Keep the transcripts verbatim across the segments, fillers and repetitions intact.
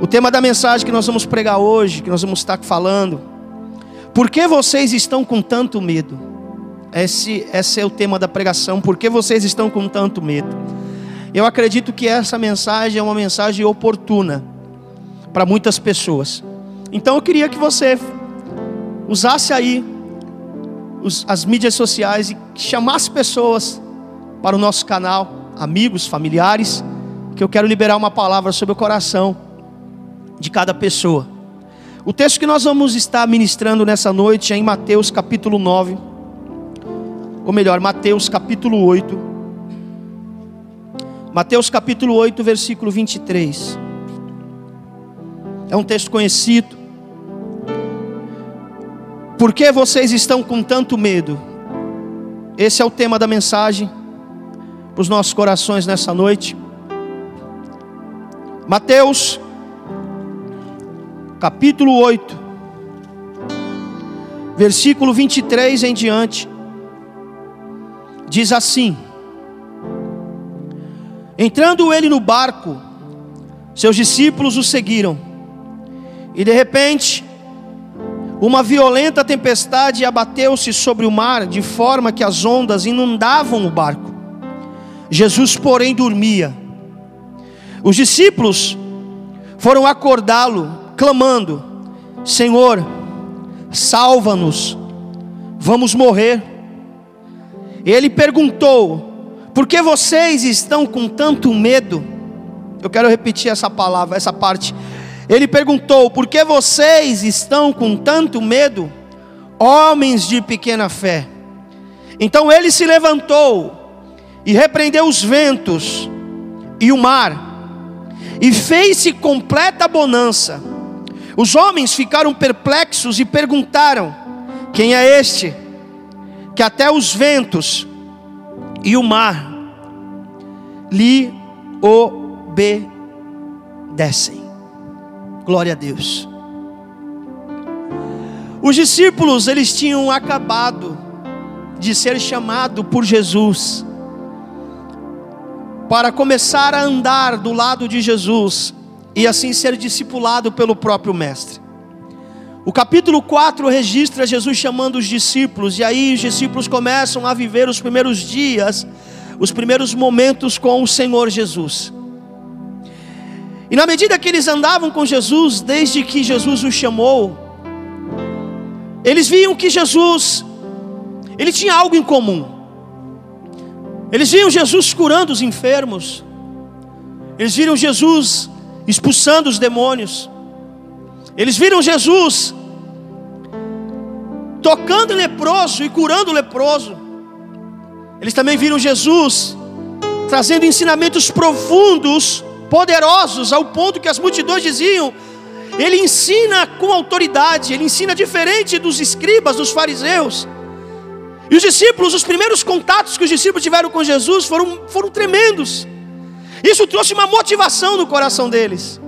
O tema da mensagem que nós vamos pregar hoje, que nós vamos estar falando: por que vocês estão com tanto medo? Esse, esse é o tema da pregação. Por que vocês estão com tanto medo? Eu acredito que essa mensagem é uma mensagem oportuna para muitas pessoas. Então eu queria que você usasse aí os, as mídias sociais e chamasse pessoas para o nosso canal, amigos, familiares, que eu quero liberar uma palavra sobre o coração de cada pessoa. O texto que nós vamos estar ministrando nessa noite é em Mateus capítulo nove, ou melhor, Mateus capítulo oito, Mateus capítulo oito, versículo vinte e três. É um texto conhecido. Por que vocês estão com tanto medo? Esse é o tema da mensagem para os nossos corações nessa noite. Mateus capítulo oito, versículo vinte e três em diante, diz assim: entrando ele no barco, seus discípulos o seguiram, e de repente, uma violenta tempestade abateu-se sobre o mar, de forma que as ondas inundavam o barco. Jesus, porém, dormia. Os discípulos foram acordá-lo, clamando: Senhor, salva-nos, vamos morrer. Ele perguntou: por que vocês estão com tanto medo? Eu quero repetir essa palavra, essa parte. Ele perguntou: por que vocês estão com tanto medo, homens de pequena fé? Então ele se levantou e repreendeu os ventos e o mar, e fez-se completa bonança. Os homens ficaram perplexos e perguntaram: quem é este, que até os ventos e o mar lhe obedecem? Glória a Deus. Os discípulos, eles tinham acabado de ser chamados por Jesus para começar a andar do lado de Jesus e assim ser discipulado pelo próprio mestre. O capítulo quatro registra Jesus chamando os discípulos, e aí os discípulos começam a viver os primeiros dias, os primeiros momentos com o Senhor Jesus. E na medida que eles andavam com Jesus, desde que Jesus os chamou, eles viam que Jesus, ele tinha algo em comum. Eles viam Jesus curando os enfermos, eles viram Jesus expulsando os demônios, eles viram Jesus tocando o leproso e curando o leproso. Eles também viram Jesus trazendo ensinamentos profundos, poderosos, ao ponto que as multidões diziam: ele ensina com autoridade, ele ensina diferente dos escribas, dos fariseus. E os discípulos, os primeiros contatos que os discípulos tiveram com Jesus foram, foram tremendos. Isso trouxe uma motivação no coração deles,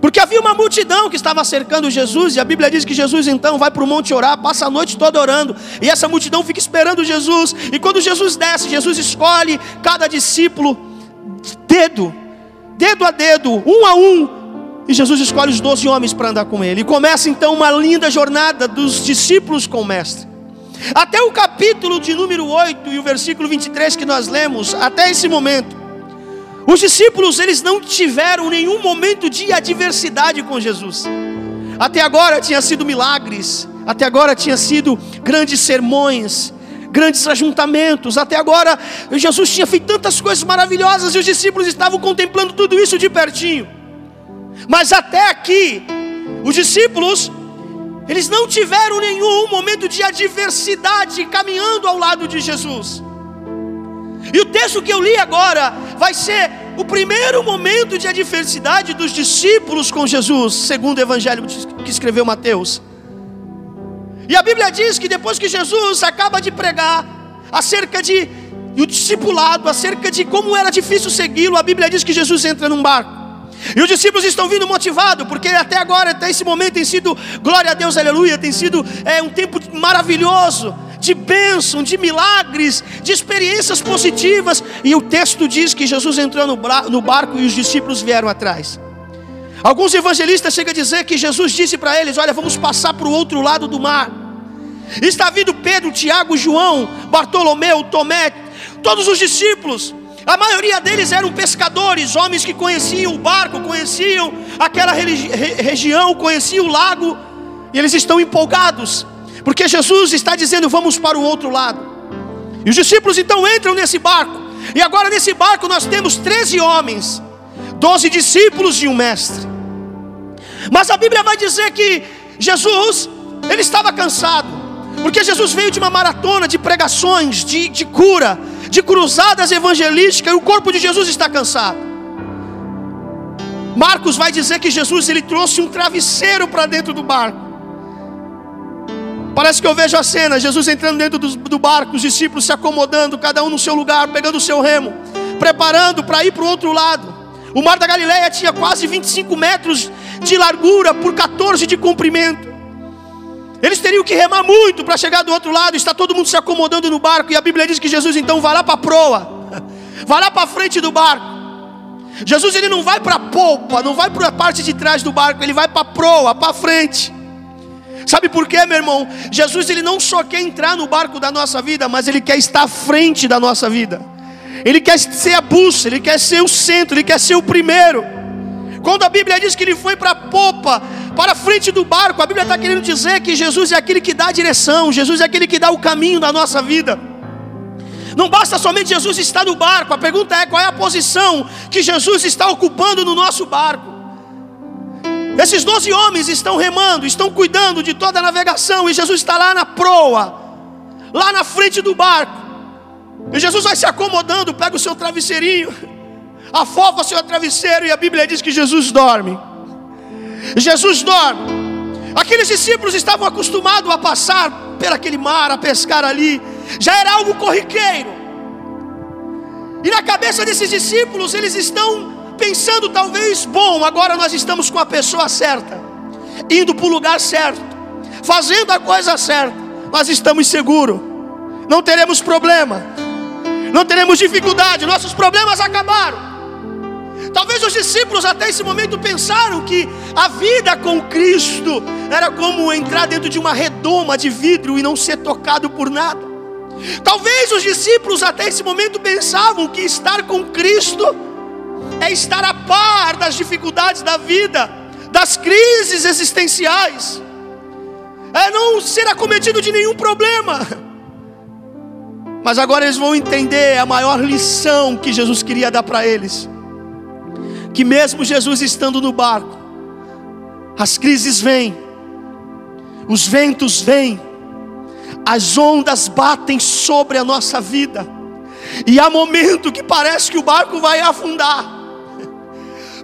porque havia uma multidão que estava cercando Jesus, e a Bíblia diz que Jesus então vai para o monte orar, passa a noite toda orando, e essa multidão fica esperando Jesus. E quando Jesus desce, Jesus escolhe cada discípulo dedo dedo a dedo, um a um, e Jesus escolhe os doze homens para andar com ele, e começa então uma linda jornada dos discípulos com o mestre. Até o capítulo de número oito e o versículo vinte e três que nós lemos, até esse momento, os discípulos, eles não tiveram nenhum momento de adversidade com Jesus. Até agora tinha sido milagres, até agora tinha sido grandes sermões, grandes ajuntamentos. Até agora Jesus tinha feito tantas coisas maravilhosas, e os discípulos estavam contemplando tudo isso de pertinho. Mas até aqui, os discípulos, eles não tiveram nenhum momento de adversidade caminhando ao lado de Jesus. E o texto que eu li agora vai ser o primeiro momento de adversidade dos discípulos com Jesus, segundo o evangelho que escreveu Mateus. E a Bíblia diz que depois que Jesus acaba de pregar acerca de o discipulado, acerca de como era difícil segui-lo, a Bíblia diz que Jesus entra num barco. E os discípulos estão vindo motivados, porque até agora, até esse momento tem sido glória a Deus, aleluia, tem sido é, um tempo maravilhoso, de bênção, de milagres, de experiências positivas. E o texto diz que Jesus entrou no, bra- no barco e os discípulos vieram atrás. Alguns evangelistas chegam a dizer que Jesus disse para eles: olha, vamos passar para o outro lado do mar. Está vindo Pedro, Tiago, João, Bartolomeu, Tomé, todos os discípulos. A maioria deles eram pescadores, homens que conheciam o barco, conheciam aquela religi- re- região, conheciam o lago. E eles estão empolgados, porque Jesus está dizendo: vamos para o outro lado. E os discípulos então entram nesse barco. E agora nesse barco nós temos treze homens, doze discípulos e um mestre. Mas a Bíblia vai dizer que Jesus, ele estava cansado, porque Jesus veio de uma maratona de pregações, de, de cura, de cruzadas evangelísticas, e o corpo de Jesus está cansado. Marcos vai dizer que Jesus, ele trouxe um travesseiro para dentro do barco. Parece que eu vejo a cena: Jesus entrando dentro do, do barco, os discípulos se acomodando, cada um no seu lugar, pegando o seu remo, preparando para ir para o outro lado. O mar da Galileia tinha quase vinte e cinco metros de largura por quatorze de comprimento. Eles teriam que remar muito para chegar do outro lado. Está todo mundo se acomodando no barco. E a Bíblia diz que Jesus então vai lá para a proa, vai lá para a frente do barco. Jesus, ele não vai para a polpa, não vai para a parte de trás do barco, ele vai para a proa, para a frente. Sabe por quê, meu irmão? Jesus, ele não só quer entrar no barco da nossa vida, mas ele quer estar à frente da nossa vida. Ele quer ser a bússola, ele quer ser o centro, ele quer ser o primeiro. Quando a Bíblia diz que ele foi para a popa, para a frente do barco, a Bíblia está querendo dizer que Jesus é aquele que dá a direção, Jesus é aquele que dá o caminho da nossa vida. Não basta somente Jesus estar no barco, a pergunta é: qual é a posição que Jesus está ocupando no nosso barco? Esses doze homens estão remando, estão cuidando de toda a navegação, e Jesus está lá na proa, lá na frente do barco. E Jesus vai se acomodando, pega o seu travesseirinho, afofa o seu travesseiro, e a Bíblia diz que Jesus dorme. Jesus dorme. Aqueles discípulos estavam acostumados a passar por aquele mar, a pescar ali, já era algo corriqueiro. E na cabeça desses discípulos, eles estão pensando talvez: bom, agora nós estamos com a pessoa certa, indo para o lugar certo, fazendo a coisa certa, nós estamos seguros, não teremos problema, não teremos dificuldade, nossos problemas acabaram. Talvez os discípulos até esse momento pensaram que a vida com Cristo era como entrar dentro de uma redoma de vidro e não ser tocado por nada. Talvez os discípulos até esse momento pensavam que estar com Cristo é estar a par das dificuldades da vida, das crises existenciais, é não ser acometido de nenhum problema. Mas agora eles vão entender a maior lição que Jesus queria dar para eles: que mesmo Jesus estando no barco, as crises vêm, os ventos vêm, as ondas batem sobre a nossa vida, e há momento que parece que o barco vai afundar.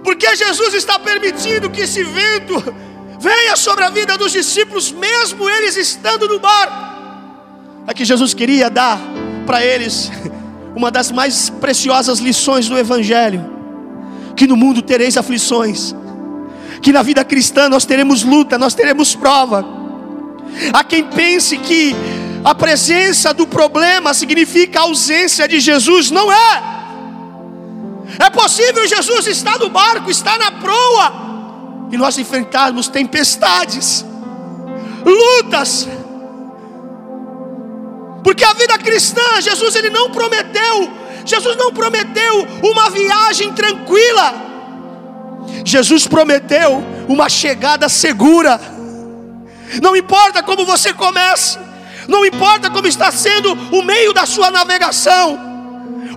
Porque Jesus está permitindo que esse vento venha sobre a vida dos discípulos, mesmo eles estando no barco. É que Jesus queria dar para eles uma das mais preciosas lições do Evangelho: que no mundo tereis aflições, que na vida cristã nós teremos luta, nós teremos prova. Há quem pense que a presença do problema significa a ausência de Jesus. Não é. É possível Jesus estar no barco, estar na proa, e nós enfrentarmos tempestades, lutas. Porque a vida cristã, Jesus ele não prometeu, Jesus não prometeu uma viagem tranquila. Jesus prometeu uma chegada segura. Não importa como você comece, não importa como está sendo o meio da sua navegação,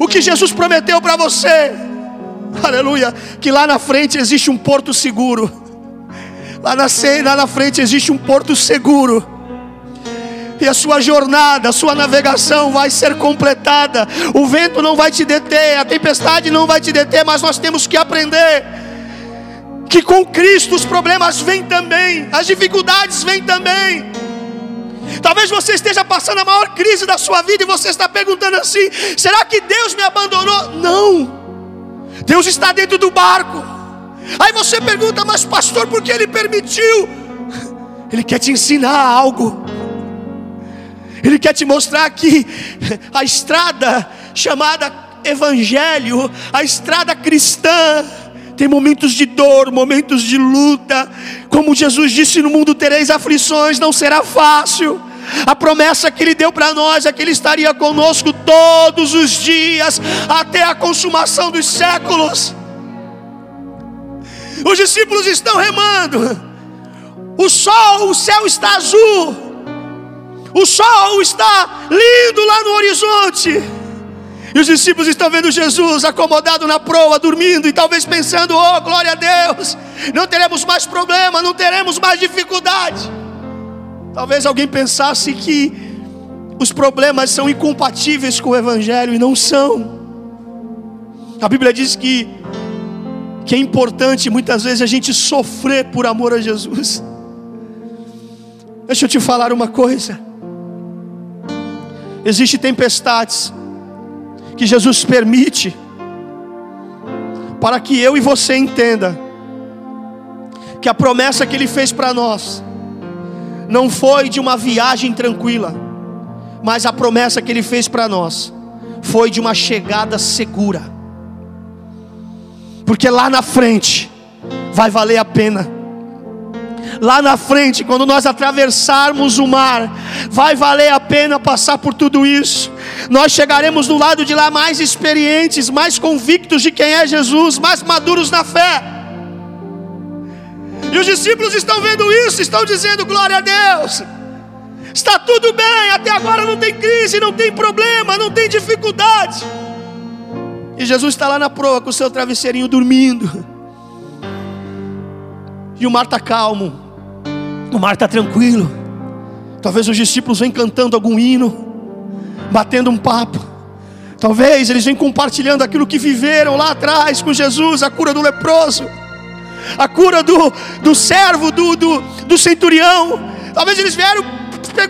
o que Jesus prometeu para você, aleluia, que lá na frente existe um porto seguro. Lá na, lá na frente existe um porto seguro. E a sua jornada, a sua navegação vai ser completada. O vento não vai te deter, a tempestade não vai te deter, mas nós temos que aprender que com Cristo os problemas vêm também, as dificuldades vêm também. Talvez você esteja passando a maior crise da sua vida e você está perguntando assim: será que Deus me abandonou? Não, Deus está dentro do barco. Aí você pergunta: mas pastor, por que Ele permitiu? Ele quer te ensinar algo. Ele quer te mostrar que a estrada chamada Evangelho, a estrada cristã, tem momentos de dor, momentos de luta. Como Jesus disse, no mundo tereis aflições, não será fácil. A promessa que Ele deu para nós é que Ele estaria conosco todos os dias, até a consumação dos séculos. Os discípulos estão remando. O sol, o céu está azul. O sol está lindo lá no horizonte. E os discípulos estão vendo Jesus acomodado na proa, dormindo, e talvez pensando: oh, glória a Deus, não teremos mais problema, não teremos mais dificuldade. Talvez alguém pensasse que os problemas são incompatíveis com o Evangelho, e não são. A Bíblia diz que, que é importante muitas vezes a gente sofrer por amor a Jesus. Deixa eu te falar uma coisa. Existem tempestades que Jesus permite para que eu e você entenda que a promessa que Ele fez para nós não foi de uma viagem tranquila, mas a promessa que Ele fez para nós foi de uma chegada segura. Porque lá na frente vai valer a pena. Lá na frente, quando nós atravessarmos o mar, vai valer a pena passar por tudo isso. Nós chegaremos do lado de lá mais experientes, mais convictos de quem é Jesus, mais maduros na fé. E os discípulos estão vendo isso, estão dizendo: glória a Deus, está tudo bem, até agora não tem crise, não tem problema, não tem dificuldade. E Jesus está lá na proa com o seu travesseirinho dormindo. E o mar está calmo, o mar está tranquilo. Talvez os discípulos venham cantando algum hino, batendo um papo. Talvez eles venham compartilhando aquilo que viveram lá atrás com Jesus, a cura do leproso, a cura do, do servo, do, do, do centurião. Talvez eles vieram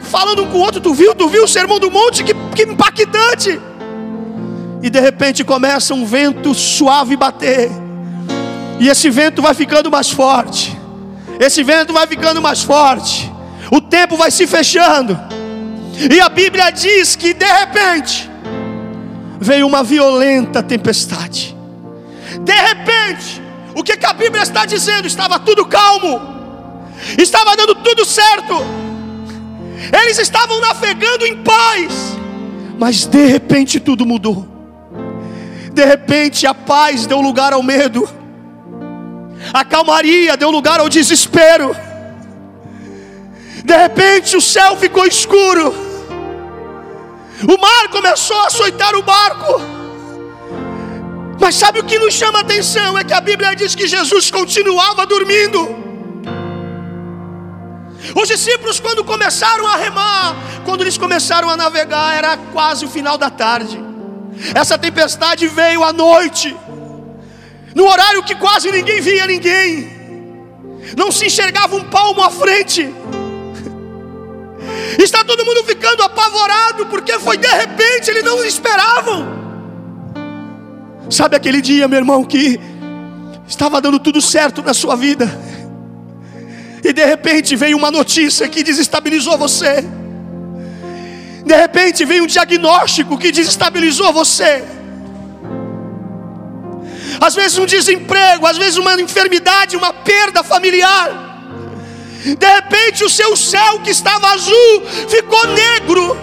falando um com o outro: tu viu, tu viu o sermão do monte, que, que impactante. E de repente começa um vento suave bater, e esse vento vai ficando mais forte, esse vento vai ficando mais forte, o tempo vai se fechando, e a Bíblia diz que de repente veio uma violenta tempestade. De repente, o que, que a Bíblia está dizendo? Estava tudo calmo, estava dando tudo certo, eles estavam navegando em paz, mas de repente tudo mudou. De repente a paz deu lugar ao medo, a calmaria deu lugar ao desespero. De repente o céu ficou escuro, o mar começou a açoitar o barco. Mas sabe o que nos chama a atenção? É que a Bíblia diz que Jesus continuava dormindo. Os discípulos, quando começaram a remar, quando eles começaram a navegar, era quase o final da tarde. Essa tempestade veio à noite, no horário que quase ninguém via ninguém, não se enxergava um palmo à frente. Está todo mundo ficando apavorado, porque foi de repente, eles não esperavam. Sabe aquele dia, meu irmão, que estava dando tudo certo na sua vida, e de repente veio uma notícia que desestabilizou você, de repente veio um diagnóstico que desestabilizou você, às vezes um desemprego, às vezes uma enfermidade, uma perda familiar. De repente o seu céu que estava azul ficou negro,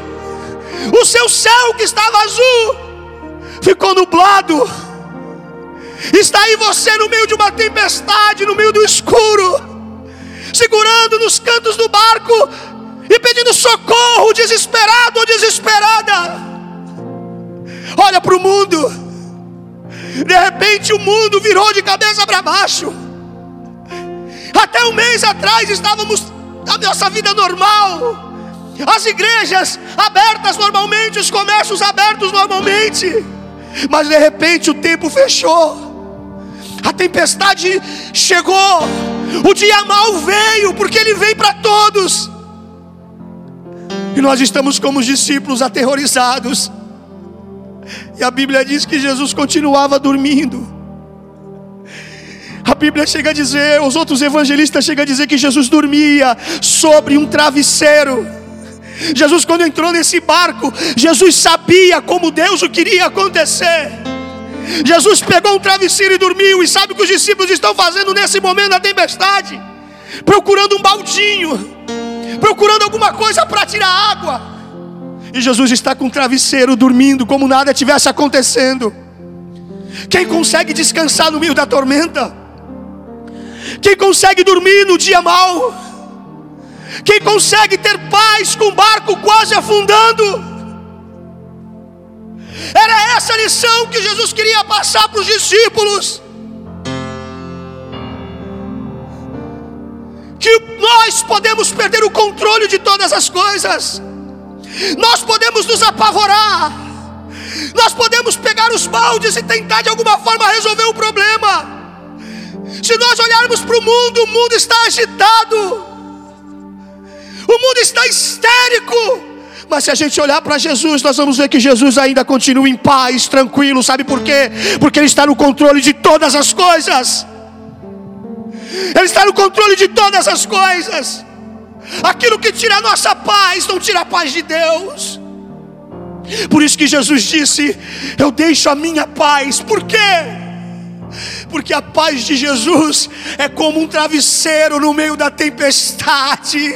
o seu céu que estava azul ficou nublado. Está aí você no meio de uma tempestade, no meio do escuro, segurando nos cantos do barco e pedindo socorro, desesperado ou desesperada. Olha para o mundo, de repente o mundo virou de cabeça para baixo. Até um mês atrás estávamos na nossa vida normal, as igrejas abertas normalmente, os comércios abertos normalmente. Mas de repente o tempo fechou, a tempestade chegou, o dia mau veio, porque ele vem para todos. E nós estamos como os discípulos, aterrorizados. E a Bíblia diz que Jesus continuava dormindo. A Bíblia chega a dizer, os outros evangelistas chegam a dizer que Jesus dormia sobre um travesseiro. Jesus, quando entrou nesse barco, Jesus sabia como Deus o queria acontecer. Jesus pegou um travesseiro e dormiu. E sabe o que os discípulos estão fazendo nesse momento da tempestade? Procurando um baldinho, procurando alguma coisa para tirar água. E Jesus está com um travesseiro dormindo, como nada estivesse acontecendo. Quem consegue descansar no meio da tormenta? Quem consegue dormir no dia mau? Quem consegue ter paz com o barco quase afundando? Era essa a lição que Jesus queria passar para os discípulos. Que nós podemos perder o controle de todas as coisas. Nós podemos nos apavorar. Nós podemos pegar os baldes e tentar de alguma forma resolver o problema. Se nós olharmos para o mundo, o mundo está agitado. O mundo está histérico. Mas se a gente olhar para Jesus, nós vamos ver que Jesus ainda continua em paz, tranquilo. Sabe por quê? Porque Ele está no controle de todas as coisas. Ele está no controle de todas as coisas. Aquilo que tira a nossa paz, não tira a paz de Deus. Por isso que Jesus disse: eu deixo a minha paz. Por quê? Porque a paz de Jesus é como um travesseiro no meio da tempestade.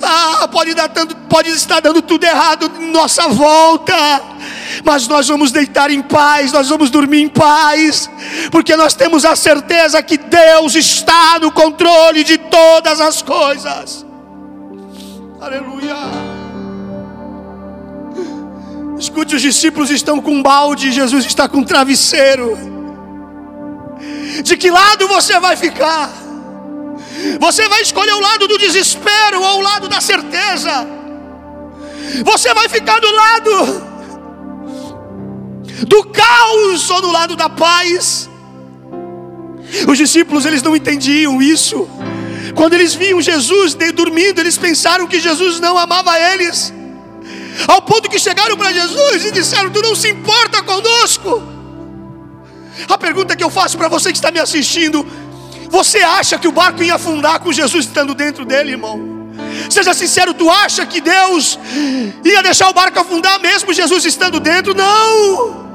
Ah, pode dar tanto, pode estar dando tudo errado em nossa volta, mas nós vamos deitar em paz, nós vamos dormir em paz, porque nós temos a certeza que Deus está no controle de todas as coisas. Aleluia. Escute, os discípulos estão com um balde, Jesus está com um travesseiro. De que lado você vai ficar? Você vai escolher o lado do desespero ou o lado da certeza? Você vai ficar do lado do caos ou do lado da paz? Os discípulos, eles não entendiam isso. Quando eles viam Jesus dormindo, eles pensaram que Jesus não amava eles, ao ponto que chegaram para Jesus e disseram: tu não se importa conosco? A pergunta que eu faço para você que está me assistindo: você acha que o barco ia afundar com Jesus estando dentro dele, irmão? Seja sincero, tu acha que Deus ia deixar o barco afundar mesmo Jesus estando dentro? Não!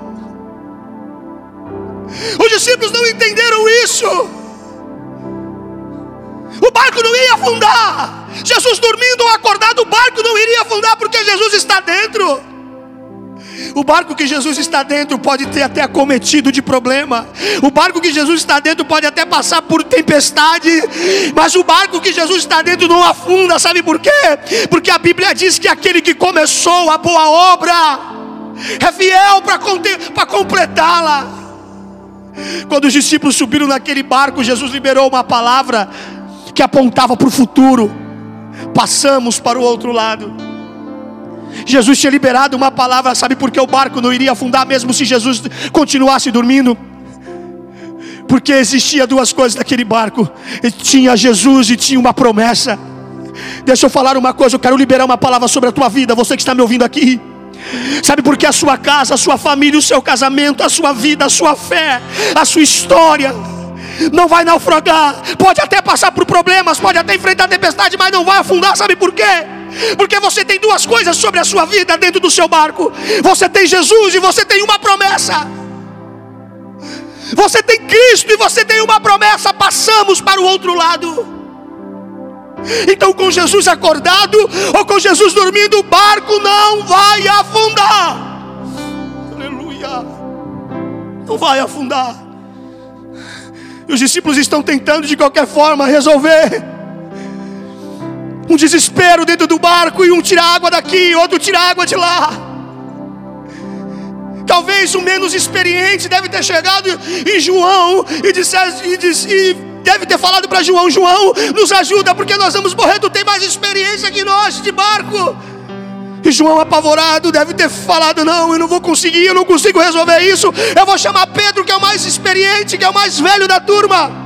Os discípulos não entenderam isso. O barco não ia afundar. Jesus dormindo ou acordado, o barco não iria afundar porque Jesus está dentro. O barco que Jesus está dentro pode ter até acometido de problema. O barco que Jesus está dentro pode até passar por tempestade. Mas o barco que Jesus está dentro não afunda. Sabe por quê? Porque a Bíblia diz que aquele que começou a boa obra é fiel para completá-la. Quando os discípulos subiram naquele barco, Jesus liberou uma palavra que apontava para o futuro. Passamos para o outro lado. Jesus tinha liberado uma palavra. Sabe por que o barco não iria afundar mesmo se Jesus continuasse dormindo? Porque existia duas coisas naquele barco: e tinha Jesus e tinha uma promessa. Deixa eu falar uma coisa, eu quero liberar uma palavra sobre a tua vida, você que está me ouvindo aqui. Sabe por que a sua casa, a sua família, o seu casamento, a sua vida, a sua fé, a sua história não vai naufragar? Pode até passar por problemas, pode até enfrentar tempestade, mas não vai afundar. Sabe por quê? Porque você tem duas coisas sobre a sua vida dentro do seu barco. Você tem Jesus e você tem uma promessa. Você tem Cristo e você tem uma promessa. Passamos para o outro lado. Então, com Jesus acordado ou com Jesus dormindo, o barco não vai afundar. Aleluia. Não vai afundar. E os discípulos estão tentando de qualquer forma resolver. Um desespero dentro do barco, e um tira água daqui, outro tira água de lá. Talvez o menos experiente deve ter chegado em João e, disse, e, disse, e deve ter falado para João: João, nos ajuda porque nós vamos morrer, tu tem mais experiência que nós de barco. E João, apavorado, deve ter falado: não, eu não vou conseguir, eu não consigo resolver isso. Eu vou chamar Pedro, que é o mais experiente, que é o mais velho da turma.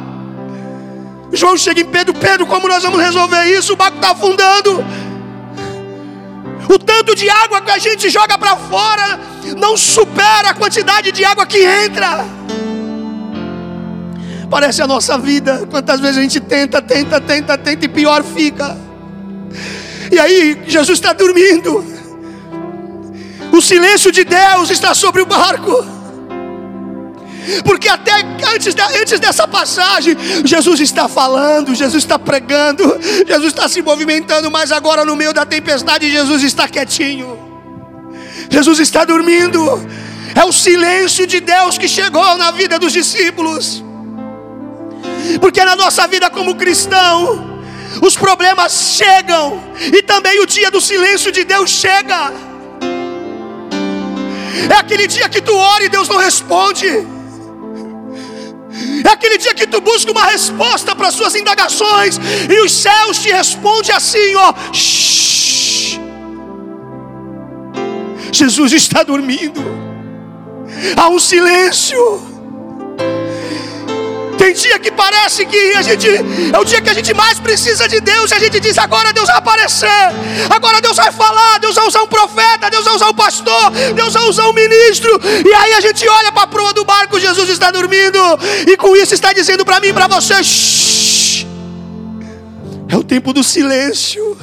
João chega em Pedro: Pedro, como nós vamos resolver isso? O barco está afundando. O tanto de água que a gente joga para fora não supera a quantidade de água que entra. Parece a nossa vida. Quantas vezes a gente tenta, tenta, tenta, tenta e pior fica. E aí Jesus está dormindo. O silêncio de Deus está sobre o barco. Porque até antes, de, antes dessa passagem, Jesus está falando, Jesus está pregando, Jesus está se movimentando, mas agora no meio da tempestade Jesus está quietinho, Jesus está dormindo. É o silêncio de Deus que chegou na vida dos discípulos. Porque na nossa vida como cristão, os problemas chegam, e também o dia do silêncio de Deus chega. É aquele dia que tu ora e Deus não responde. É aquele dia que tu busca uma resposta para as suas indagações, e os céus te respondem assim, ó. Shhh. Jesus está dormindo. Há um silêncio. Tem dia que parece que a gente, é o dia que a gente mais precisa de Deus, e a gente diz, agora Deus vai aparecer, agora Deus vai falar, Deus vai usar um profeta, Deus vai usar um pastor, Deus vai usar um ministro, e aí a gente olha para a proa do barco, Jesus está dormindo, e com isso está dizendo para mim e para você, shh, é o tempo do silêncio,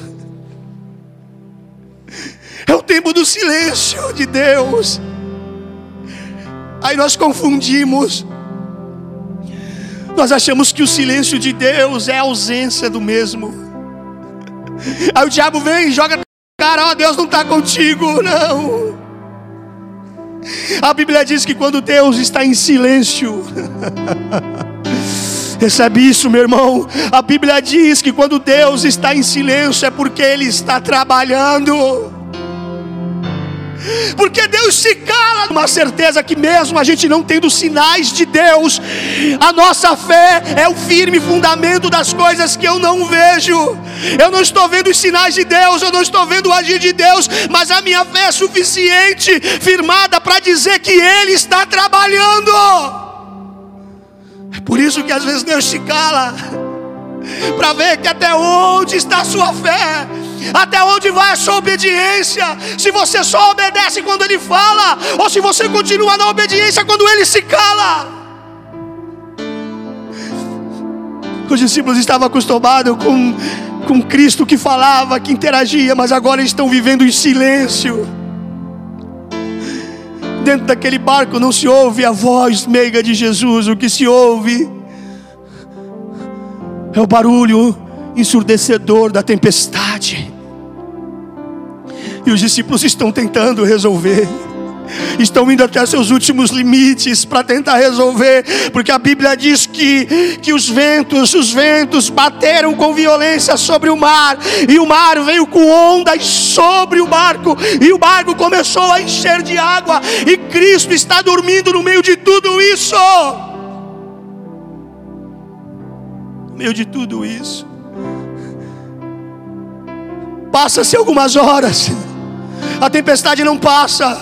é o tempo do silêncio de Deus. Aí nós confundimos. Nós achamos que o silêncio de Deus é a ausência do mesmo. Aí o diabo vem e joga na cara, ó, Deus não está contigo, não. A Bíblia diz que quando Deus está em silêncio, recebe isso, meu irmão. A Bíblia diz que quando Deus está em silêncio é porque Ele está trabalhando. Porque Deus se cala, uma certeza que mesmo a gente não tendo sinais de Deus, a nossa fé é o firme fundamento das coisas que eu não vejo. Eu não estou vendo os sinais de Deus, eu não estou vendo o agir de Deus, mas a minha fé é suficiente, firmada para dizer que Ele está trabalhando. É por isso que às vezes Deus se cala, para ver que até onde está a sua fé, até onde vai a sua obediência. Se você só obedece quando Ele fala, ou se você continua na obediência quando Ele se cala. Os discípulos estavam acostumados com, com Cristo que falava, que interagia, mas agora eles estão vivendo em silêncio. Dentro daquele barco não se ouve a voz meiga de Jesus. O que se ouve é o barulho ensurdecedor da tempestade. E os discípulos estão tentando resolver, estão indo até seus últimos limites para tentar resolver, porque a Bíblia diz que, que os ventos, os ventos bateram com violência sobre o mar, e o mar veio com ondas sobre o barco, e o barco começou a encher de água, e Cristo está dormindo no meio de tudo isso. No meio de tudo isso. Passa-se algumas horas, a tempestade não passa,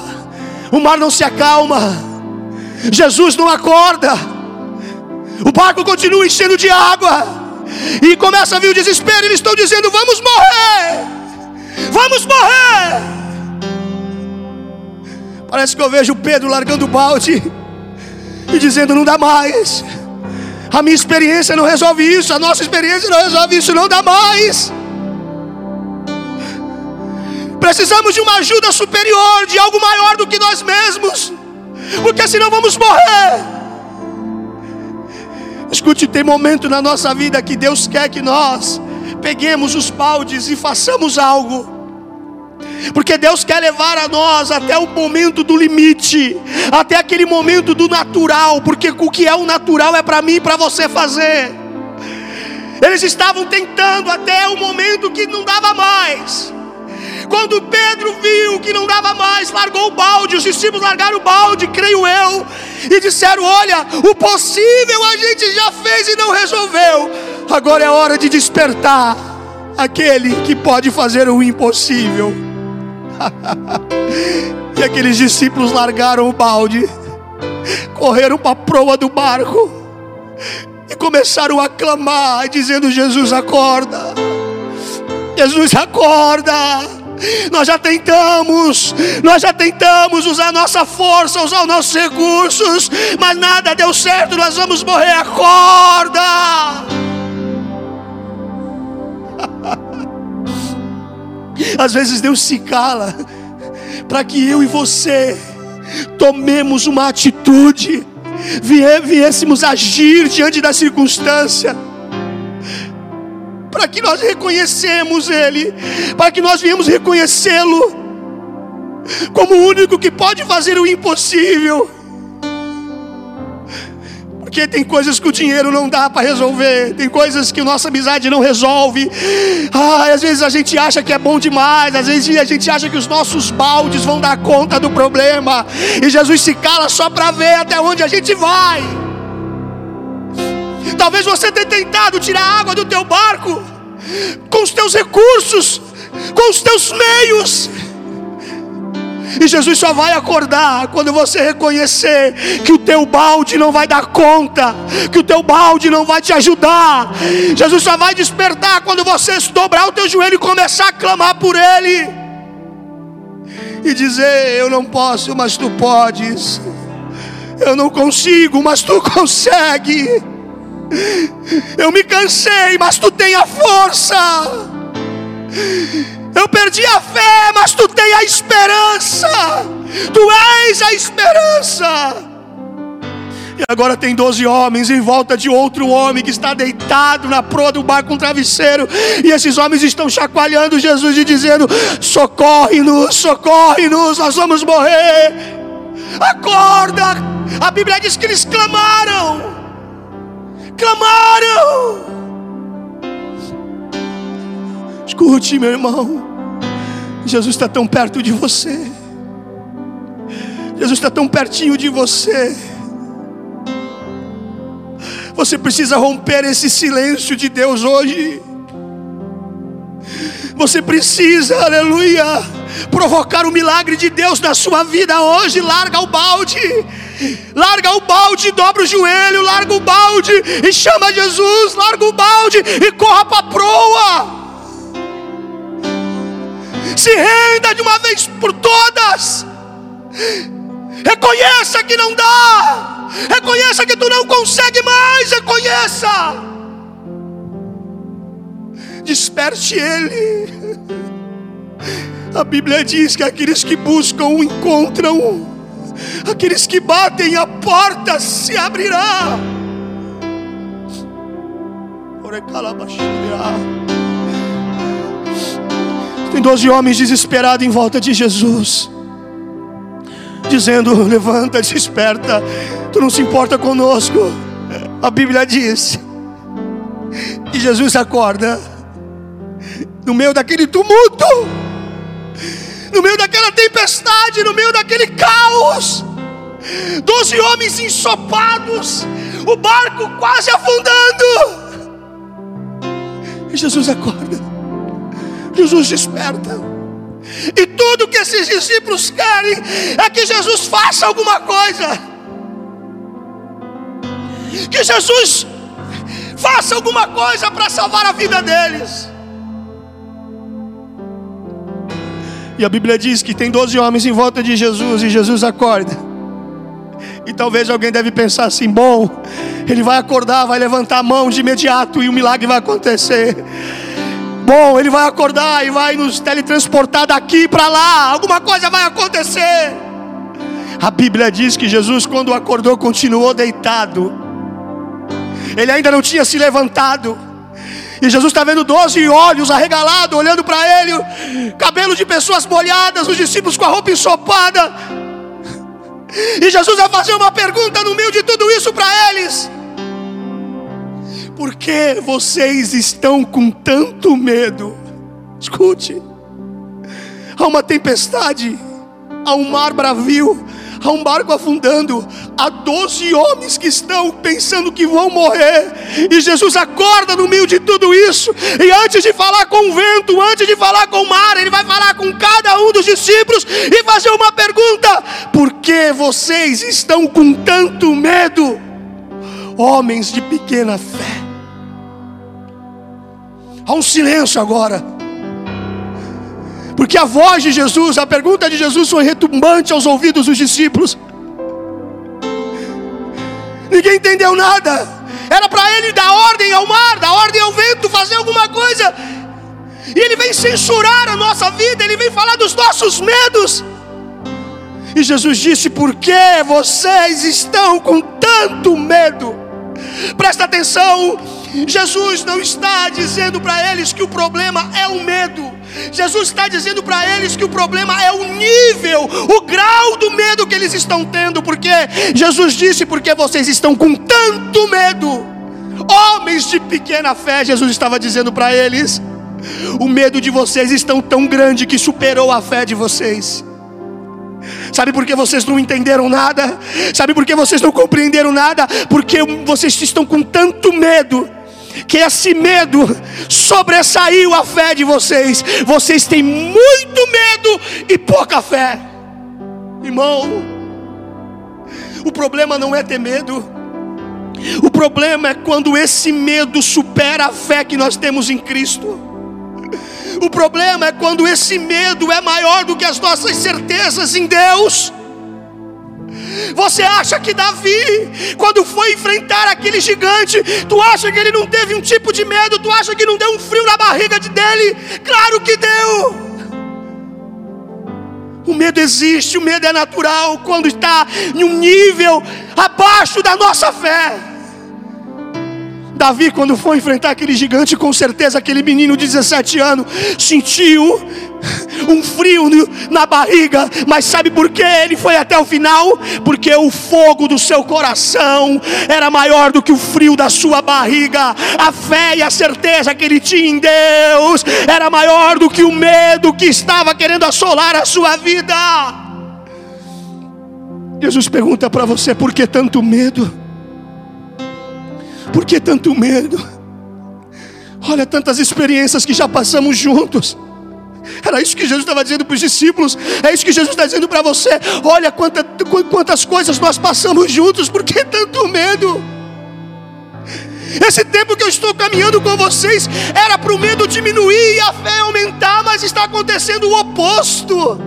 o mar não se acalma, Jesus não acorda, o barco continua enchendo de água, e começa a vir o desespero, e eles estão dizendo, vamos morrer, vamos morrer. Parece que eu vejo Pedro largando o balde, e dizendo, não dá mais, a minha experiência não resolve isso, a nossa experiência não resolve isso, não dá mais. Precisamos de uma ajuda superior, de algo maior do que nós mesmos, porque senão vamos morrer. Escute, tem momento na nossa vida que Deus quer que nós peguemos os baldes e façamos algo. Porque Deus quer levar a nós até o momento do limite, até aquele momento do natural, porque o que é o natural é para mim e para você fazer. Eles estavam tentando até o momento que não dava mais. Quando Pedro viu que não dava mais, largou o balde, os discípulos largaram o balde, creio eu, e disseram, olha, o possível a gente já fez e não resolveu, agora é hora de despertar aquele que pode fazer o impossível. E aqueles discípulos largaram o balde, correram para a proa do barco, e começaram a clamar, dizendo, Jesus acorda, Jesus acorda. Nós já tentamos, nós já tentamos usar nossa força, usar nossos recursos, mas nada deu certo, nós vamos morrer, acorda. Às vezes Deus se cala para que eu e você tomemos uma atitude viéssemos agir diante da circunstância, para que nós reconhecemos Ele, para que nós viemos reconhecê-lo como o único que pode fazer o impossível. Porque tem coisas que o dinheiro não dá para resolver, tem coisas que nossa amizade não resolve. Ah, às vezes a gente acha que é bom demais, às vezes a gente acha que os nossos baldes vão dar conta do problema, e Jesus se cala só para ver até onde a gente vai. Talvez você tenha tentado tirar a água do teu barco com os teus recursos, com os teus meios, e Jesus só vai acordar quando você reconhecer que o teu balde não vai dar conta, que o teu balde não vai te ajudar. Jesus só vai despertar quando você dobrar o teu joelho e começar a clamar por Ele e dizer: eu não posso, mas tu podes. Eu não consigo, mas tu consegue. Eu me cansei, mas tu tem a força. Eu perdi a fé, mas tu tem a esperança. Tu és a esperança. E agora tem doze homens em volta de outro homem que está deitado na proa do barco com um travesseiro. E esses homens estão chacoalhando Jesus e dizendo: socorre-nos, socorre-nos, nós vamos morrer. Acorda. A Bíblia diz que eles clamaram. Clamaram. Escute, meu irmão, Jesus está tão perto de você. Jesus está tão pertinho de você. Você precisa romper esse silêncio de Deus hoje. Você precisa, aleluia, provocar o milagre de Deus na sua vida hoje. Larga o balde. Larga o balde, dobra o joelho. Larga o balde e chama Jesus. Larga o balde e corra para a proa. Se renda de uma vez por todas. Reconheça que não dá. Reconheça que tu não consegue mais. Reconheça. Desperte Ele. A Bíblia diz que aqueles que buscam o encontram. Aqueles que batem a porta se abrirá. Tem doze homens desesperados em volta de Jesus, dizendo: levanta, desperta, tu não se importa conosco. A Bíblia diz que Jesus acorda no meio daquele tumulto, no meio daquela tempestade, no meio daquele caos. Doze homens ensopados, o barco quase afundando. E Jesus acorda. Jesus desperta. E tudo que esses discípulos querem é que Jesus faça alguma coisa. Que Jesus faça alguma coisa para salvar a vida deles. E a Bíblia diz que tem doze homens em volta de Jesus e Jesus acorda. E talvez alguém deve pensar assim: bom, ele vai acordar, vai levantar a mão de imediato e o milagre vai acontecer. Bom, ele vai acordar e vai nos teletransportar daqui para lá. Alguma coisa vai acontecer. A Bíblia diz que Jesus, quando acordou, continuou deitado. Ele ainda não tinha se levantado. E Jesus está vendo doze olhos arregalados, olhando para ele. Cabelo de pessoas molhadas, os discípulos com a roupa ensopada. E Jesus vai fazer uma pergunta no meio de tudo isso para eles. Por que vocês estão com tanto medo? Escute. Há uma tempestade, há um mar bravio, há um barco afundando, há doze homens que estão pensando que vão morrer. E Jesus acorda no meio de tudo isso. E antes de falar com o vento, antes de falar com o mar, Ele vai falar com cada um dos discípulos e fazer uma pergunta: por que vocês estão com tanto medo, homens de pequena fé? Há um silêncio agora, porque a voz de Jesus, a pergunta de Jesus foi retumbante aos ouvidos dos discípulos. Ninguém entendeu nada. Era para ele dar ordem ao mar, dar ordem ao vento, fazer alguma coisa. E ele vem censurar a nossa vida, ele vem falar dos nossos medos. E Jesus disse: por que vocês estão com tanto medo. Presta atenção, Jesus não está dizendo para eles que o problema é o medo. Jesus está dizendo para eles que o problema é o nível, o grau do medo que eles estão tendo. Porque Jesus disse, porque vocês estão com tanto medo, homens de pequena fé. Jesus estava dizendo para eles, o medo de vocês está tão grande que superou a fé de vocês. Sabe por que vocês não entenderam nada? Sabe por que vocês não compreenderam nada? Porque vocês estão com tanto medo, que esse medo sobressaiu a fé de vocês. Vocês têm muito medo e pouca fé. Irmão, o problema não é ter medo. O problema é quando esse medo supera a fé que nós temos em Cristo. O problema é quando esse medo é maior do que as nossas certezas em Deus. Você acha que Davi, quando foi enfrentar aquele gigante, tu acha que ele não teve um tipo de medo? Tu acha que não deu um frio na barriga dele? Claro que deu. O medo existe, o medo é natural quando está em um nível abaixo da nossa fé. Davi, quando foi enfrentar aquele gigante, com certeza aquele menino de dezessete anos sentiu um frio na barriga. Mas sabe por que ele foi até o final? Porque o fogo do seu coração era maior do que o frio da sua barriga. A fé e a certeza que ele tinha em Deus era maior do que o medo que estava querendo assolar a sua vida. Jesus pergunta para você, por que tanto medo? Por que tanto medo? Olha tantas experiências que já passamos juntos. Era isso que Jesus estava dizendo para os discípulos. É isso que Jesus está dizendo para você. Olha quanta, quantas coisas nós passamos juntos. Por que tanto medo? Esse tempo que eu estou caminhando com vocês era para o medo diminuir e a fé aumentar, mas está acontecendo o oposto.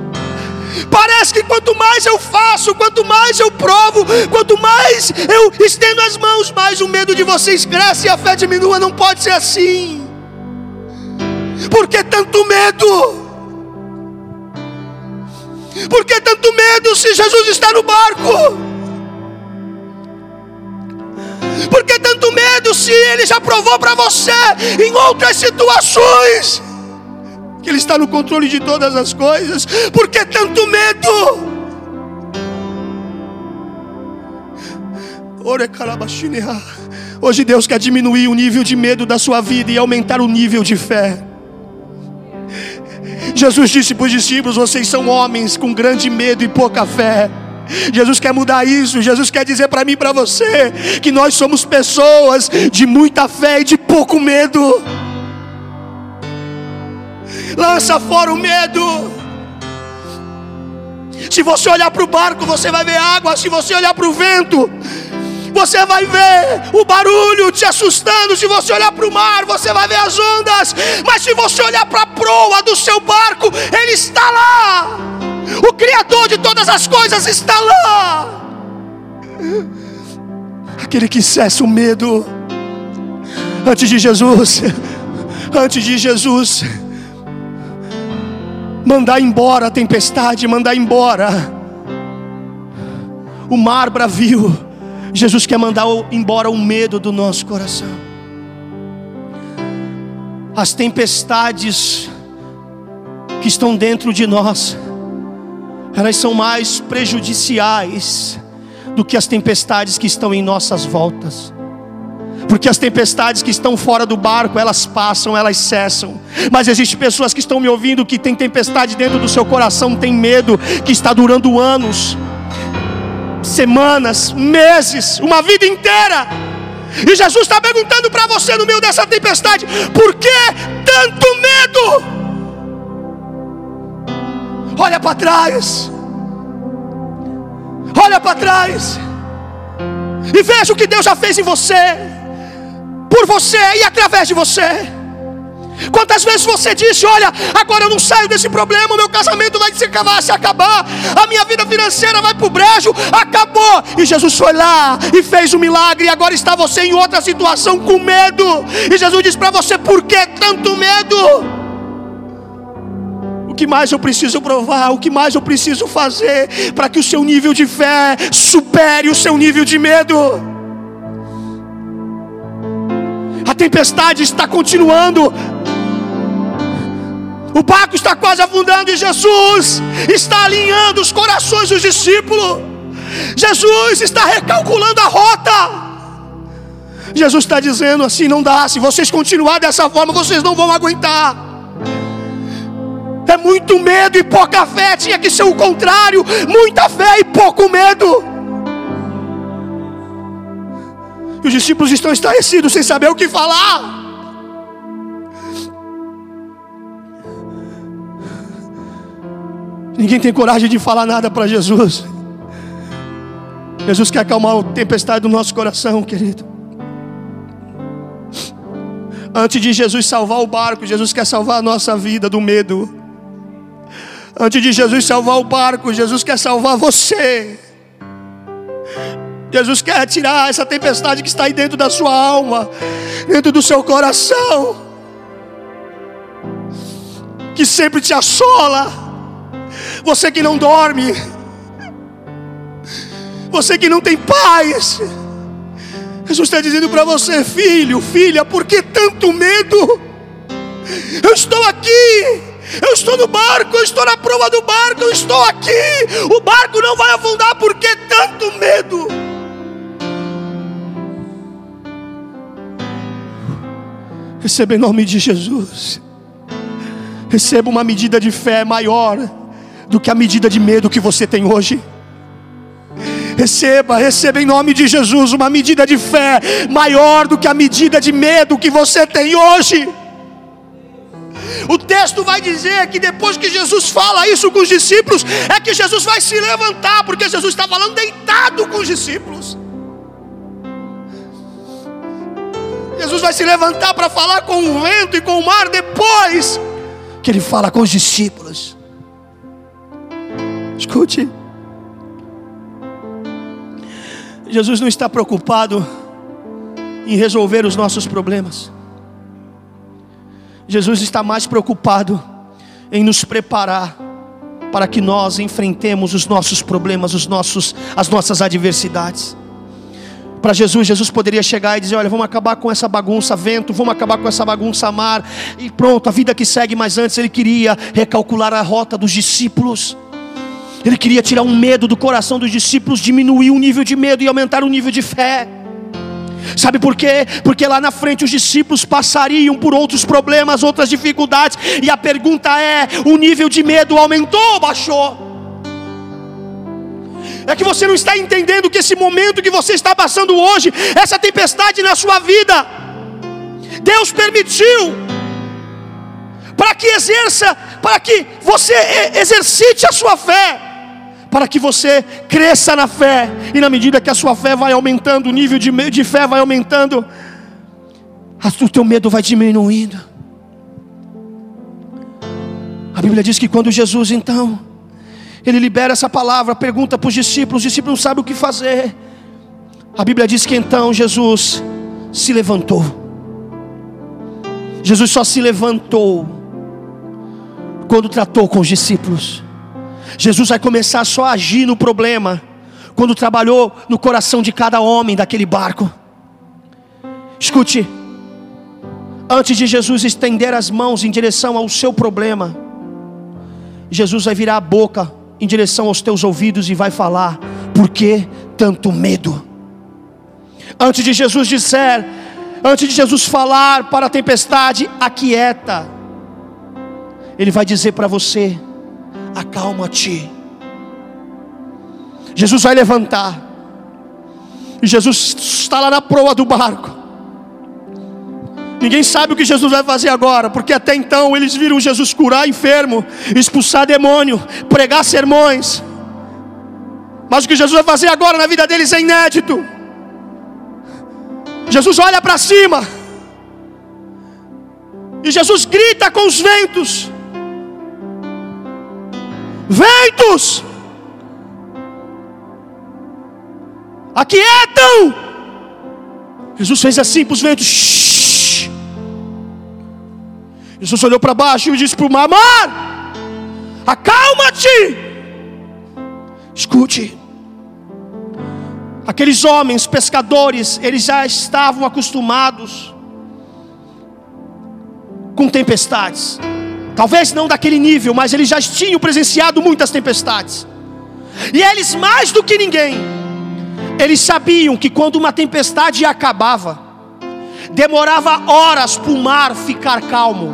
Parece que quanto mais eu faço, quanto mais eu provo, quanto mais eu estendo as mãos, mais o medo de vocês cresce e a fé diminua. Não pode ser assim. Por que tanto medo? Por que tanto medo se Jesus está no barco? Por que tanto medo se Ele já provou para você em outras situações que Ele está no controle de todas as coisas? Por que tanto medo? Hoje Deus quer diminuir o nível de medo da sua vida e aumentar o nível de fé. Jesus disse para os discípulos, vocês são homens com grande medo e pouca fé. Jesus quer mudar isso. Jesus quer dizer para mim e para você que nós somos pessoas de muita fé e de pouco medo. Lança fora o medo. Se você olhar para o barco, você vai ver água. Se você olhar para o vento, você vai ver o barulho te assustando. Se você olhar para o mar, você vai ver as ondas. Mas se você olhar para a proa do seu barco, Ele está lá. O Criador de todas as coisas está lá. Aquele que cessa o medo. Antes de Jesus, antes de Jesus mandar embora a tempestade, mandar embora o mar bravio, Jesus quer mandar embora o medo do nosso coração. As tempestades que estão dentro de nós, elas são mais prejudiciais do que as tempestades que estão em nossas voltas. Porque as tempestades que estão fora do barco, elas passam, elas cessam. Mas existem pessoas que estão me ouvindo que tem tempestade dentro do seu coração, tem medo, que está durando anos, semanas, meses, uma vida inteira. E Jesus está perguntando para você no meio dessa tempestade, por que tanto medo? Olha para trás. Olha para trás. E veja o que Deus já fez em você, por você e através de você. Quantas vezes você disse, olha, agora eu não saio desse problema, o meu casamento vai se acabar, se acabar, a minha vida financeira vai pro brejo, acabou. E Jesus foi lá e fez um milagre, e agora está você em outra situação com medo. E Jesus disse para você, por que tanto medo? que mais eu preciso provar, o que mais eu preciso fazer para que o seu nível de fé supere o seu nível de medo. A tempestade está continuando, o barco está quase afundando e Jesus está alinhando os corações dos discípulos. Jesus está recalculando a rota. Jesus está dizendo assim: não dá, se vocês continuarem dessa forma, vocês não vão aguentar. É muito medo e pouca fé, tinha que ser o contrário, muita fé e pouco medo. E os discípulos estão estarrecidos, sem saber o que falar. Ninguém tem coragem de falar nada para Jesus. Jesus quer acalmar a tempestade do nosso coração, querido. Antes de Jesus salvar o barco, Jesus quer salvar a nossa vida do medo. Antes de Jesus salvar o barco, Jesus quer salvar você. Jesus quer tirar essa tempestade que está aí dentro da sua alma, dentro do seu coração, que sempre te assola. Você que não dorme, você que não tem paz. Jesus está dizendo para você: filho, filha, por que tanto medo? Eu estou aqui, eu estou no barco, eu estou na proa do barco, eu estou aqui. O barco não vai afundar, por que tanto medo? Receba em nome de Jesus. Receba uma medida de fé maior do que a medida de medo que você tem hoje. Receba, receba em nome de Jesus uma medida de fé maior do que a medida de medo que você tem hoje. O texto vai dizer que depois que Jesus fala isso com os discípulos, é que Jesus vai se levantar, porque Jesus está falando deitado com os discípulos. Jesus vai se levantar para falar com o vento e com o mar depois que ele fala com os discípulos. Escute. Jesus não está preocupado em resolver os nossos problemas. Jesus está mais preocupado em nos preparar para que nós enfrentemos os nossos problemas, os nossos, as nossas adversidades. Para Jesus, Jesus poderia chegar e dizer: olha, vamos acabar com essa bagunça, vento, vamos acabar com essa bagunça, mar, e pronto, a vida que segue. Mas antes ele queria recalcular a rota dos discípulos. Ele queria tirar um medo do coração dos discípulos, diminuir o nível de medo e aumentar o nível de fé. Sabe por quê? Porque lá na frente os discípulos passariam por outros problemas, outras dificuldades. E a pergunta é: o nível de medo aumentou ou baixou? É que você não está entendendo que esse momento que você está passando hoje, essa tempestade na sua vida, Deus permitiu para que exerça, para que você exercite a sua fé, para que você cresça na fé. E na medida que a sua fé vai aumentando, o nível de, de fé vai aumentando, o teu medo vai diminuindo. A Bíblia diz que quando Jesus, então, ele libera essa palavra, pergunta para os discípulos, os discípulos não sabem o que fazer. A Bíblia diz que então Jesus se levantou. Jesus só se levantou quando tratou com os discípulos. Jesus vai começar só a agir no problema quando trabalhou no coração de cada homem daquele barco. Escute, antes de Jesus estender as mãos em direção ao seu problema, Jesus vai virar a boca em direção aos teus ouvidos e vai falar: por que tanto medo? Antes de Jesus dizer, antes de Jesus falar para a tempestade: aquieta, ele vai dizer para você: acalma-te. Jesus vai levantar. E Jesus está lá na proa do barco. Ninguém sabe o que Jesus vai fazer agora, porque até então eles viram Jesus curar enfermo, expulsar demônio, pregar sermões. Mas o que Jesus vai fazer agora na vida deles é inédito. Jesus olha para cima. E Jesus grita com os ventos: ventos, aquietam! Jesus fez assim para os ventos. Shhh. Jesus olhou para baixo e disse para o mar: mar, acalma-te. Escute, aqueles homens pescadores, eles já estavam acostumados com tempestades. Talvez não daquele nível, mas eles já tinham presenciado muitas tempestades. E eles, mais do que ninguém, eles sabiam que quando uma tempestade acabava, demorava horas para o mar ficar calmo.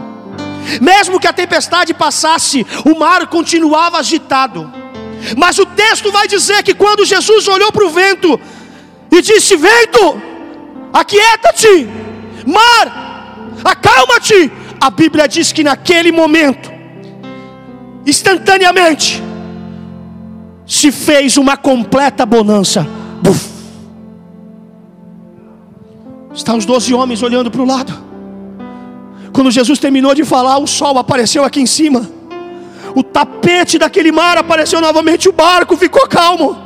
Mesmo que a tempestade passasse, o mar continuava agitado. Mas o texto vai dizer que quando Jesus olhou para o vento e disse: vento, aquieta-te. Mar, acalma-te. A Bíblia diz que naquele momento, instantaneamente, se fez uma completa bonança. Buf. Estão os doze homens olhando para o lado. Quando Jesus terminou de falar, o sol apareceu aqui em cima. O tapete daquele mar apareceu novamente. O barco ficou calmo.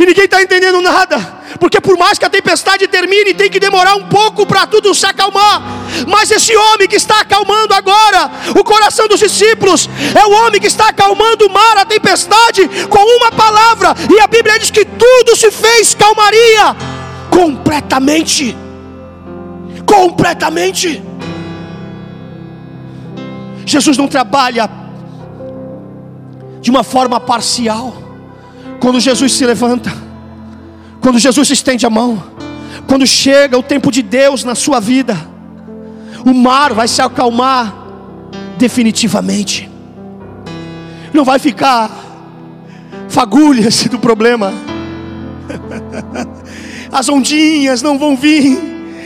E ninguém está entendendo nada. Porque por mais que a tempestade termine, tem que demorar um pouco para tudo se acalmar. Mas esse homem que está acalmando agora o coração dos discípulos, é o homem que está acalmando o mar, a tempestade, com uma palavra. E a Bíblia diz que tudo se fez calmaria. Completamente. Completamente. Jesus não trabalha de uma forma parcial. Quando Jesus se levanta, quando Jesus estende a mão, quando chega o tempo de Deus na sua vida, o mar vai se acalmar definitivamente. Não vai ficar fagulhas do problema. As ondinhas não vão vir.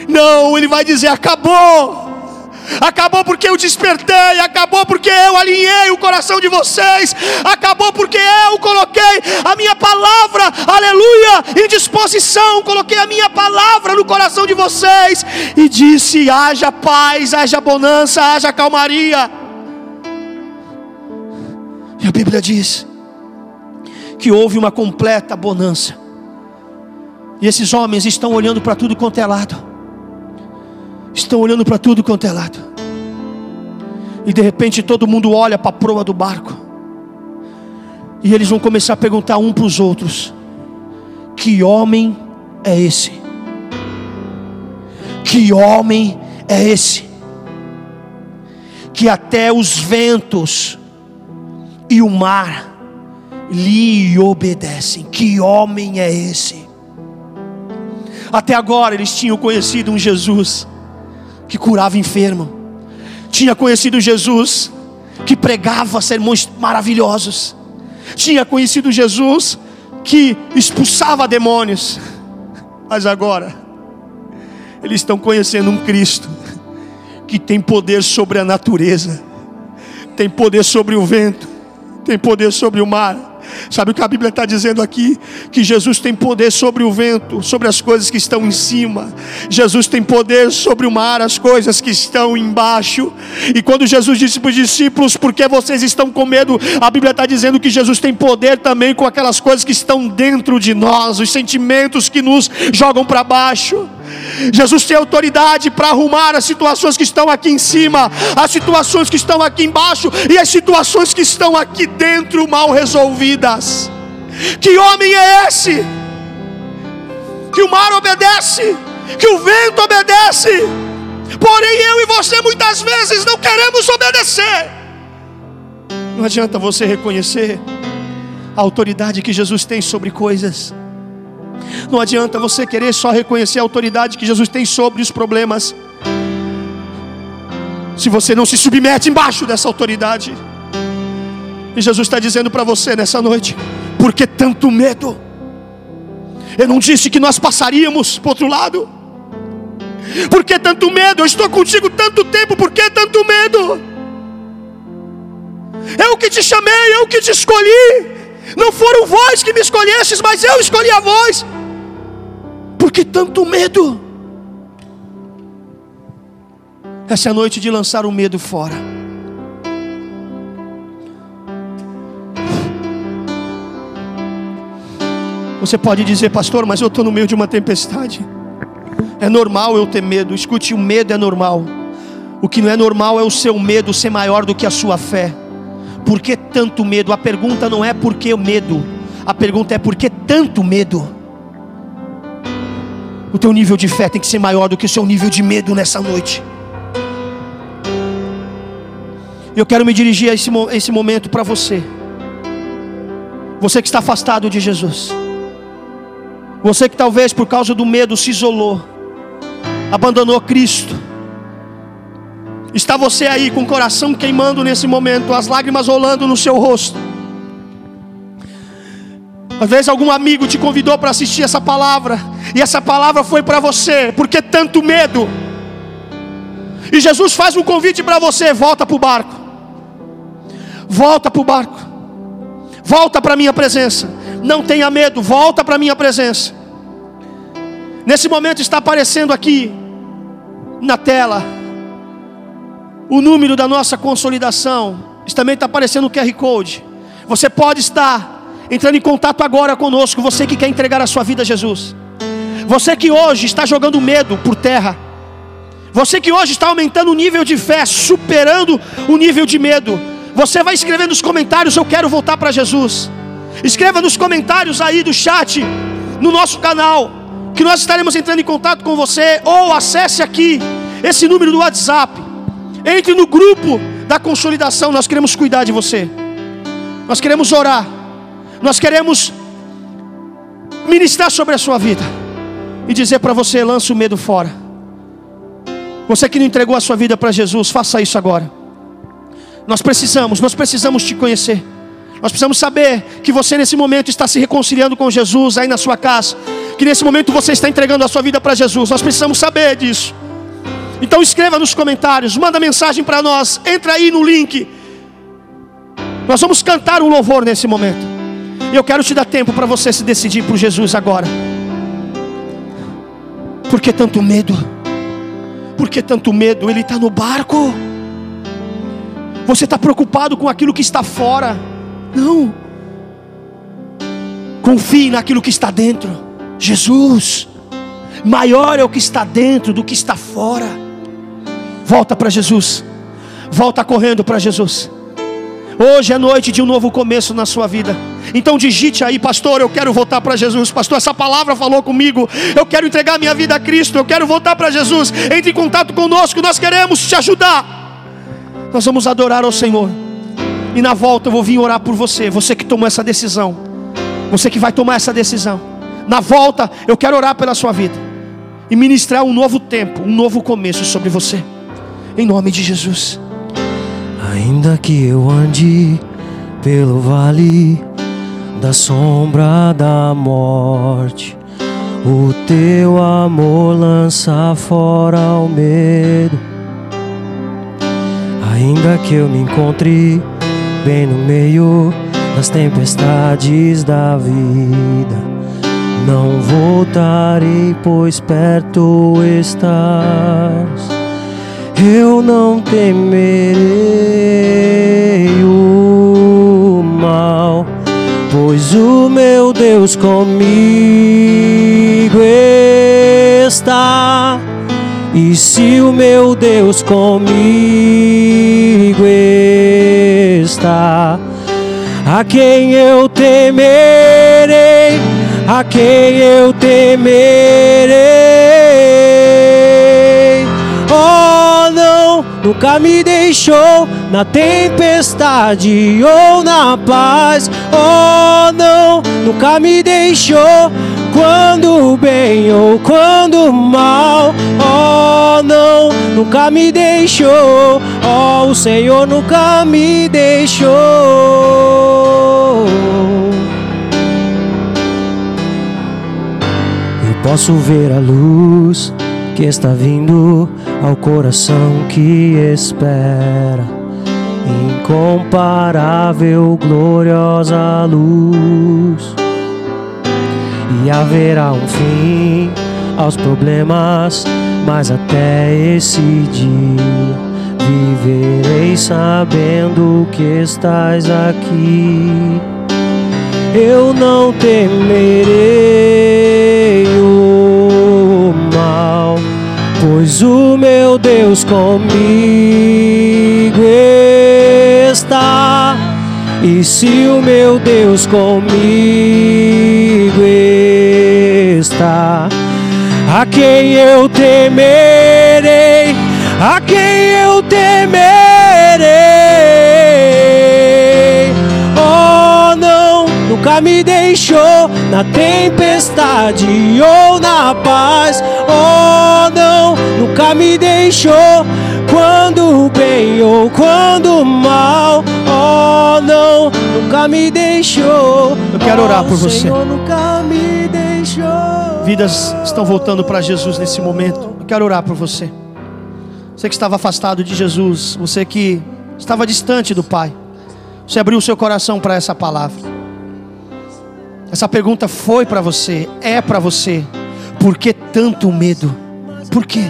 Não, ele vai dizer: acabou. Acabou porque eu despertei. Acabou porque eu alinhei o coração de vocês. Acabou porque eu coloquei a minha palavra, aleluia, em disposição. Coloquei a minha palavra no coração de vocês e disse: haja paz, haja bonança, haja calmaria. E a Bíblia diz que houve uma completa bonança. E esses homens estão olhando para tudo quanto é lado. Estão olhando para tudo quanto é lado. E de repente todo mundo olha para a proa do barco. E eles vão começar a perguntar um para os outros: que homem é esse? Que homem é esse? Que até os ventos e o mar lhe obedecem. Que homem é esse? Até agora eles tinham conhecido um Jesus que curava enfermo, tinha conhecido Jesus que pregava sermões maravilhosos, tinha conhecido Jesus que expulsava demônios, mas agora eles estão conhecendo um Cristo que tem poder sobre a natureza, tem poder sobre o vento, tem poder sobre o mar. Sabe o que a Bíblia está dizendo aqui? Que Jesus tem poder sobre o vento, sobre as coisas que estão em cima. Jesus tem poder sobre o mar, as coisas que estão embaixo. E quando Jesus disse para os discípulos: por que vocês estão com medo? A Bíblia está dizendo que Jesus tem poder também com aquelas coisas que estão dentro de nós, os sentimentos que nos jogam para baixo. Jesus tem autoridade para arrumar as situações que estão aqui em cima, as situações que estão aqui embaixo e as situações que estão aqui dentro mal resolvidas. Que homem é esse? Que o mar obedece, que o vento obedece. Porém eu e você muitas vezes não queremos obedecer. Não adianta você reconhecer a autoridade que Jesus tem sobre coisas. Não adianta você querer só reconhecer a autoridade que Jesus tem sobre os problemas, se você não se submete embaixo dessa autoridade. E Jesus está dizendo para você nessa noite: por que tanto medo? Eu não disse que nós passaríamos para o outro lado? Por que tanto medo? Eu estou contigo tanto tempo, por que tanto medo? Eu que te chamei, eu que te escolhi. Não foram vós que me escolhestes, mas eu escolhi a vós. Por que tanto medo? Essa é a noite de lançar o medo fora. Você pode dizer: pastor, mas eu estou no meio de uma tempestade. É normal eu ter medo. Escute, o medo é normal. O que não é normal é o seu medo ser maior do que a sua fé. Por que tanto medo? A pergunta não é por que o medo. A pergunta é por que tanto medo? O teu nível de fé tem que ser maior do que o seu nível de medo nessa noite. Eu quero me dirigir a esse, a esse momento para você. Você que está afastado de Jesus. Você que talvez por causa do medo se isolou. Abandonou Cristo. Está você aí com o coração queimando nesse momento, as lágrimas rolando no seu rosto. Às vezes algum amigo te convidou para assistir essa palavra, e essa palavra foi para você. Por que tanto medo? E Jesus faz um convite para você: volta para o barco. Volta para o barco. Volta para a minha presença. Não tenha medo, volta para a minha presença. Nesse momento está aparecendo aqui na tela o número da nossa consolidação. Isso também está aparecendo o Q R Code. Você pode estar entrando em contato agora conosco. Você que quer entregar a sua vida a Jesus. Você que hoje está jogando medo por terra. Você que hoje está aumentando o nível de fé, superando o nível de medo. Você vai escrever nos comentários: eu quero voltar para Jesus. Escreva nos comentários aí do chat, no nosso canal, que nós estaremos entrando em contato com você. Ou acesse aqui esse número do WhatsApp. Entre no grupo da consolidação. Nós queremos cuidar de você. Nós queremos orar. Nós queremos ministrar sobre a sua vida. E dizer para você: lança o medo fora. Você que não entregou a sua vida para Jesus, faça isso agora. Nós precisamos, nós precisamos te conhecer. Nós precisamos saber que você nesse momento está se reconciliando com Jesus aí na sua casa. Que nesse momento você está entregando a sua vida para Jesus. Nós precisamos saber disso. Então escreva nos comentários, manda mensagem para nós, entra aí no link. Nós vamos cantar um louvor nesse momento. E eu quero te dar tempo para você se decidir por Jesus agora. Por que tanto medo? Por que tanto medo? Ele está no barco. Você está preocupado com aquilo que está fora? Não. Confie naquilo que está dentro. Jesus. Maior é o que está dentro do que está fora. Volta para Jesus. Volta correndo para Jesus. Hoje é noite de um novo começo na sua vida. Então digite aí: pastor, eu quero voltar para Jesus. Pastor, essa palavra falou comigo. Eu quero entregar minha vida a Cristo. Eu quero voltar para Jesus. Entre em contato conosco. Nós queremos te ajudar. Nós vamos adorar ao Senhor. E na volta eu vou vir orar por você. Você que tomou essa decisão. Você que vai tomar essa decisão. Na volta eu quero orar pela sua vida. E ministrar um novo tempo, um novo começo sobre você. Em nome de Jesus. Ainda que eu ande pelo vale da sombra da morte, o teu amor lança fora o medo. Ainda que eu me encontre bem no meio das tempestades da vida, não voltarei, pois perto estás. Eu não temerei o mal, pois o meu Deus comigo está. E se o meu Deus comigo está, a quem eu temerei? A quem eu temerei? Oh, não, nunca me deixou na tempestade ou na paz. Oh, não, nunca me deixou quando bem ou quando mal. Oh, não, nunca me deixou. Oh, o Senhor nunca me deixou. Posso ver a luz que está vindo ao coração que espera. Incomparável, gloriosa luz. E haverá um fim aos problemas, mas até esse dia viverei sabendo que estás aqui. Eu não temerei o mal, pois o meu Deus comigo está. E se o meu Deus comigo está, a quem eu temerei? A quem eu temerei? Oh, não, nunca me deixou na tempestade ou na paz. Oh, não, nunca me deixou quando bem ou quando mal. Oh, não, nunca me deixou. Eu quero orar por você. Senhor, nunca me deixou. Vidas estão voltando para Jesus nesse momento. Eu quero orar por você. Você que estava afastado de Jesus, você que estava distante do Pai, você abriu o seu coração para essa palavra. Essa pergunta foi para você, é para você. Por que tanto medo? Por quê?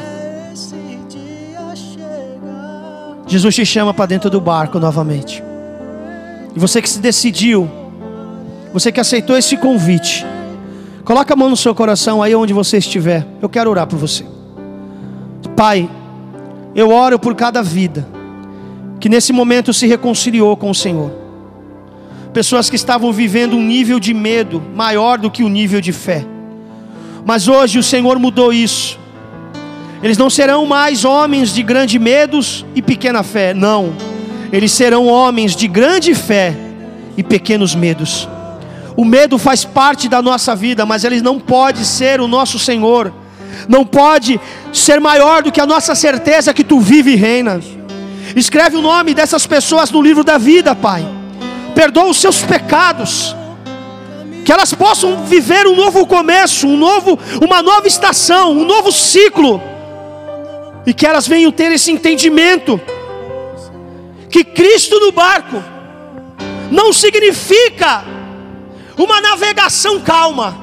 Jesus te chama para dentro do barco novamente. E você que se decidiu, você que aceitou esse convite, coloca a mão no seu coração aí onde você estiver. Eu quero orar por você. Pai, eu oro por cada vida que nesse momento se reconciliou com o Senhor. Pessoas que estavam vivendo um nível de medo maior do que o nível de fé. Mas hoje o Senhor mudou isso. Eles não serão mais homens de grande medos e pequena fé. Não. Eles serão homens de grande fé e pequenos medos. O medo faz parte da nossa vida, mas ele não pode ser o nosso Senhor. Não pode ser maior do que a nossa certeza que Tu vive e reina. Escreve o nome dessas pessoas no livro da vida, Pai. Perdoa os seus pecados. Que elas possam viver um novo começo, um novo, uma nova estação, um novo ciclo. E que elas venham ter esse entendimento. Que Cristo no barco não significa uma navegação calma,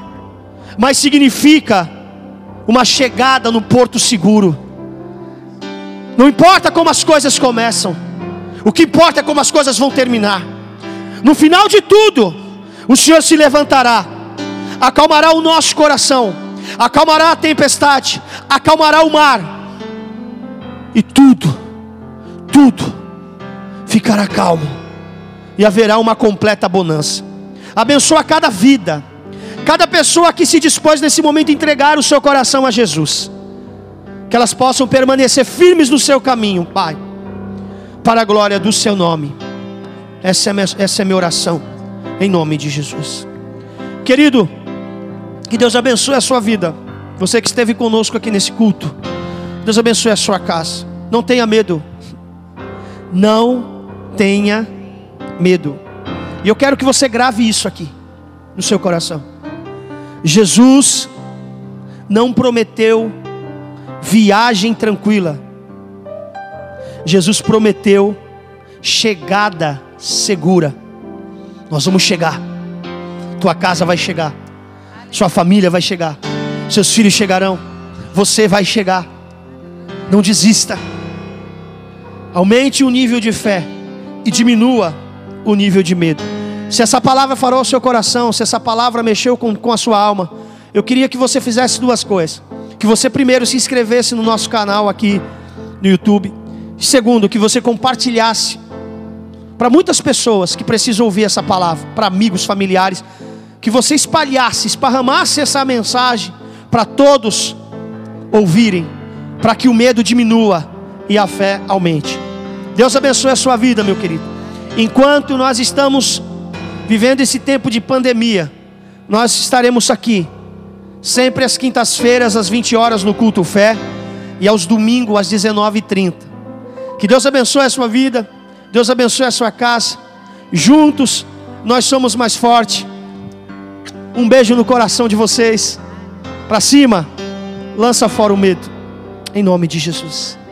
mas significa uma chegada no porto seguro. Não importa como as coisas começam, o que importa é como as coisas vão terminar. No final de tudo, o Senhor se levantará, acalmará o nosso coração, acalmará a tempestade, acalmará o mar, e tudo, tudo ficará calmo, e haverá uma completa bonança. Abençoa cada vida, cada pessoa que se dispôs nesse momento a entregar o seu coração a Jesus, que elas possam permanecer firmes no seu caminho, Pai, para a glória do seu nome. Essa é minha, essa é minha oração. Em nome de Jesus. Querido, que Deus abençoe a sua vida. Você que esteve conosco aqui nesse culto, Deus abençoe a sua casa. Não tenha medo. Não tenha medo. E eu quero que você grave isso aqui no seu coração. Jesus não prometeu viagem tranquila. Jesus prometeu chegada segura. Nós vamos chegar. Tua casa vai chegar. Sua família vai chegar. Seus filhos chegarão. Você vai chegar. Não desista. Aumente o nível de fé e diminua o nível de medo. Se essa palavra farou o seu coração, se essa palavra mexeu com, com a sua alma, eu queria que você fizesse duas coisas. Que você primeiro se inscrevesse no nosso canal aqui no YouTube. Segundo, que você compartilhasse para muitas pessoas que precisam ouvir essa palavra, para amigos, familiares, que você espalhasse, esparramasse essa mensagem para todos ouvirem, para que o medo diminua e a fé aumente. Deus abençoe a sua vida, meu querido. Enquanto nós estamos vivendo esse tempo de pandemia, nós estaremos aqui, sempre às quintas-feiras, às vinte horas no culto Fé, e aos domingos, às dezenove e trinta. Que Deus abençoe a sua vida. Deus abençoe a sua casa. Juntos nós somos mais fortes. Um beijo no coração de vocês. Para cima, lança fora o medo. Em nome de Jesus.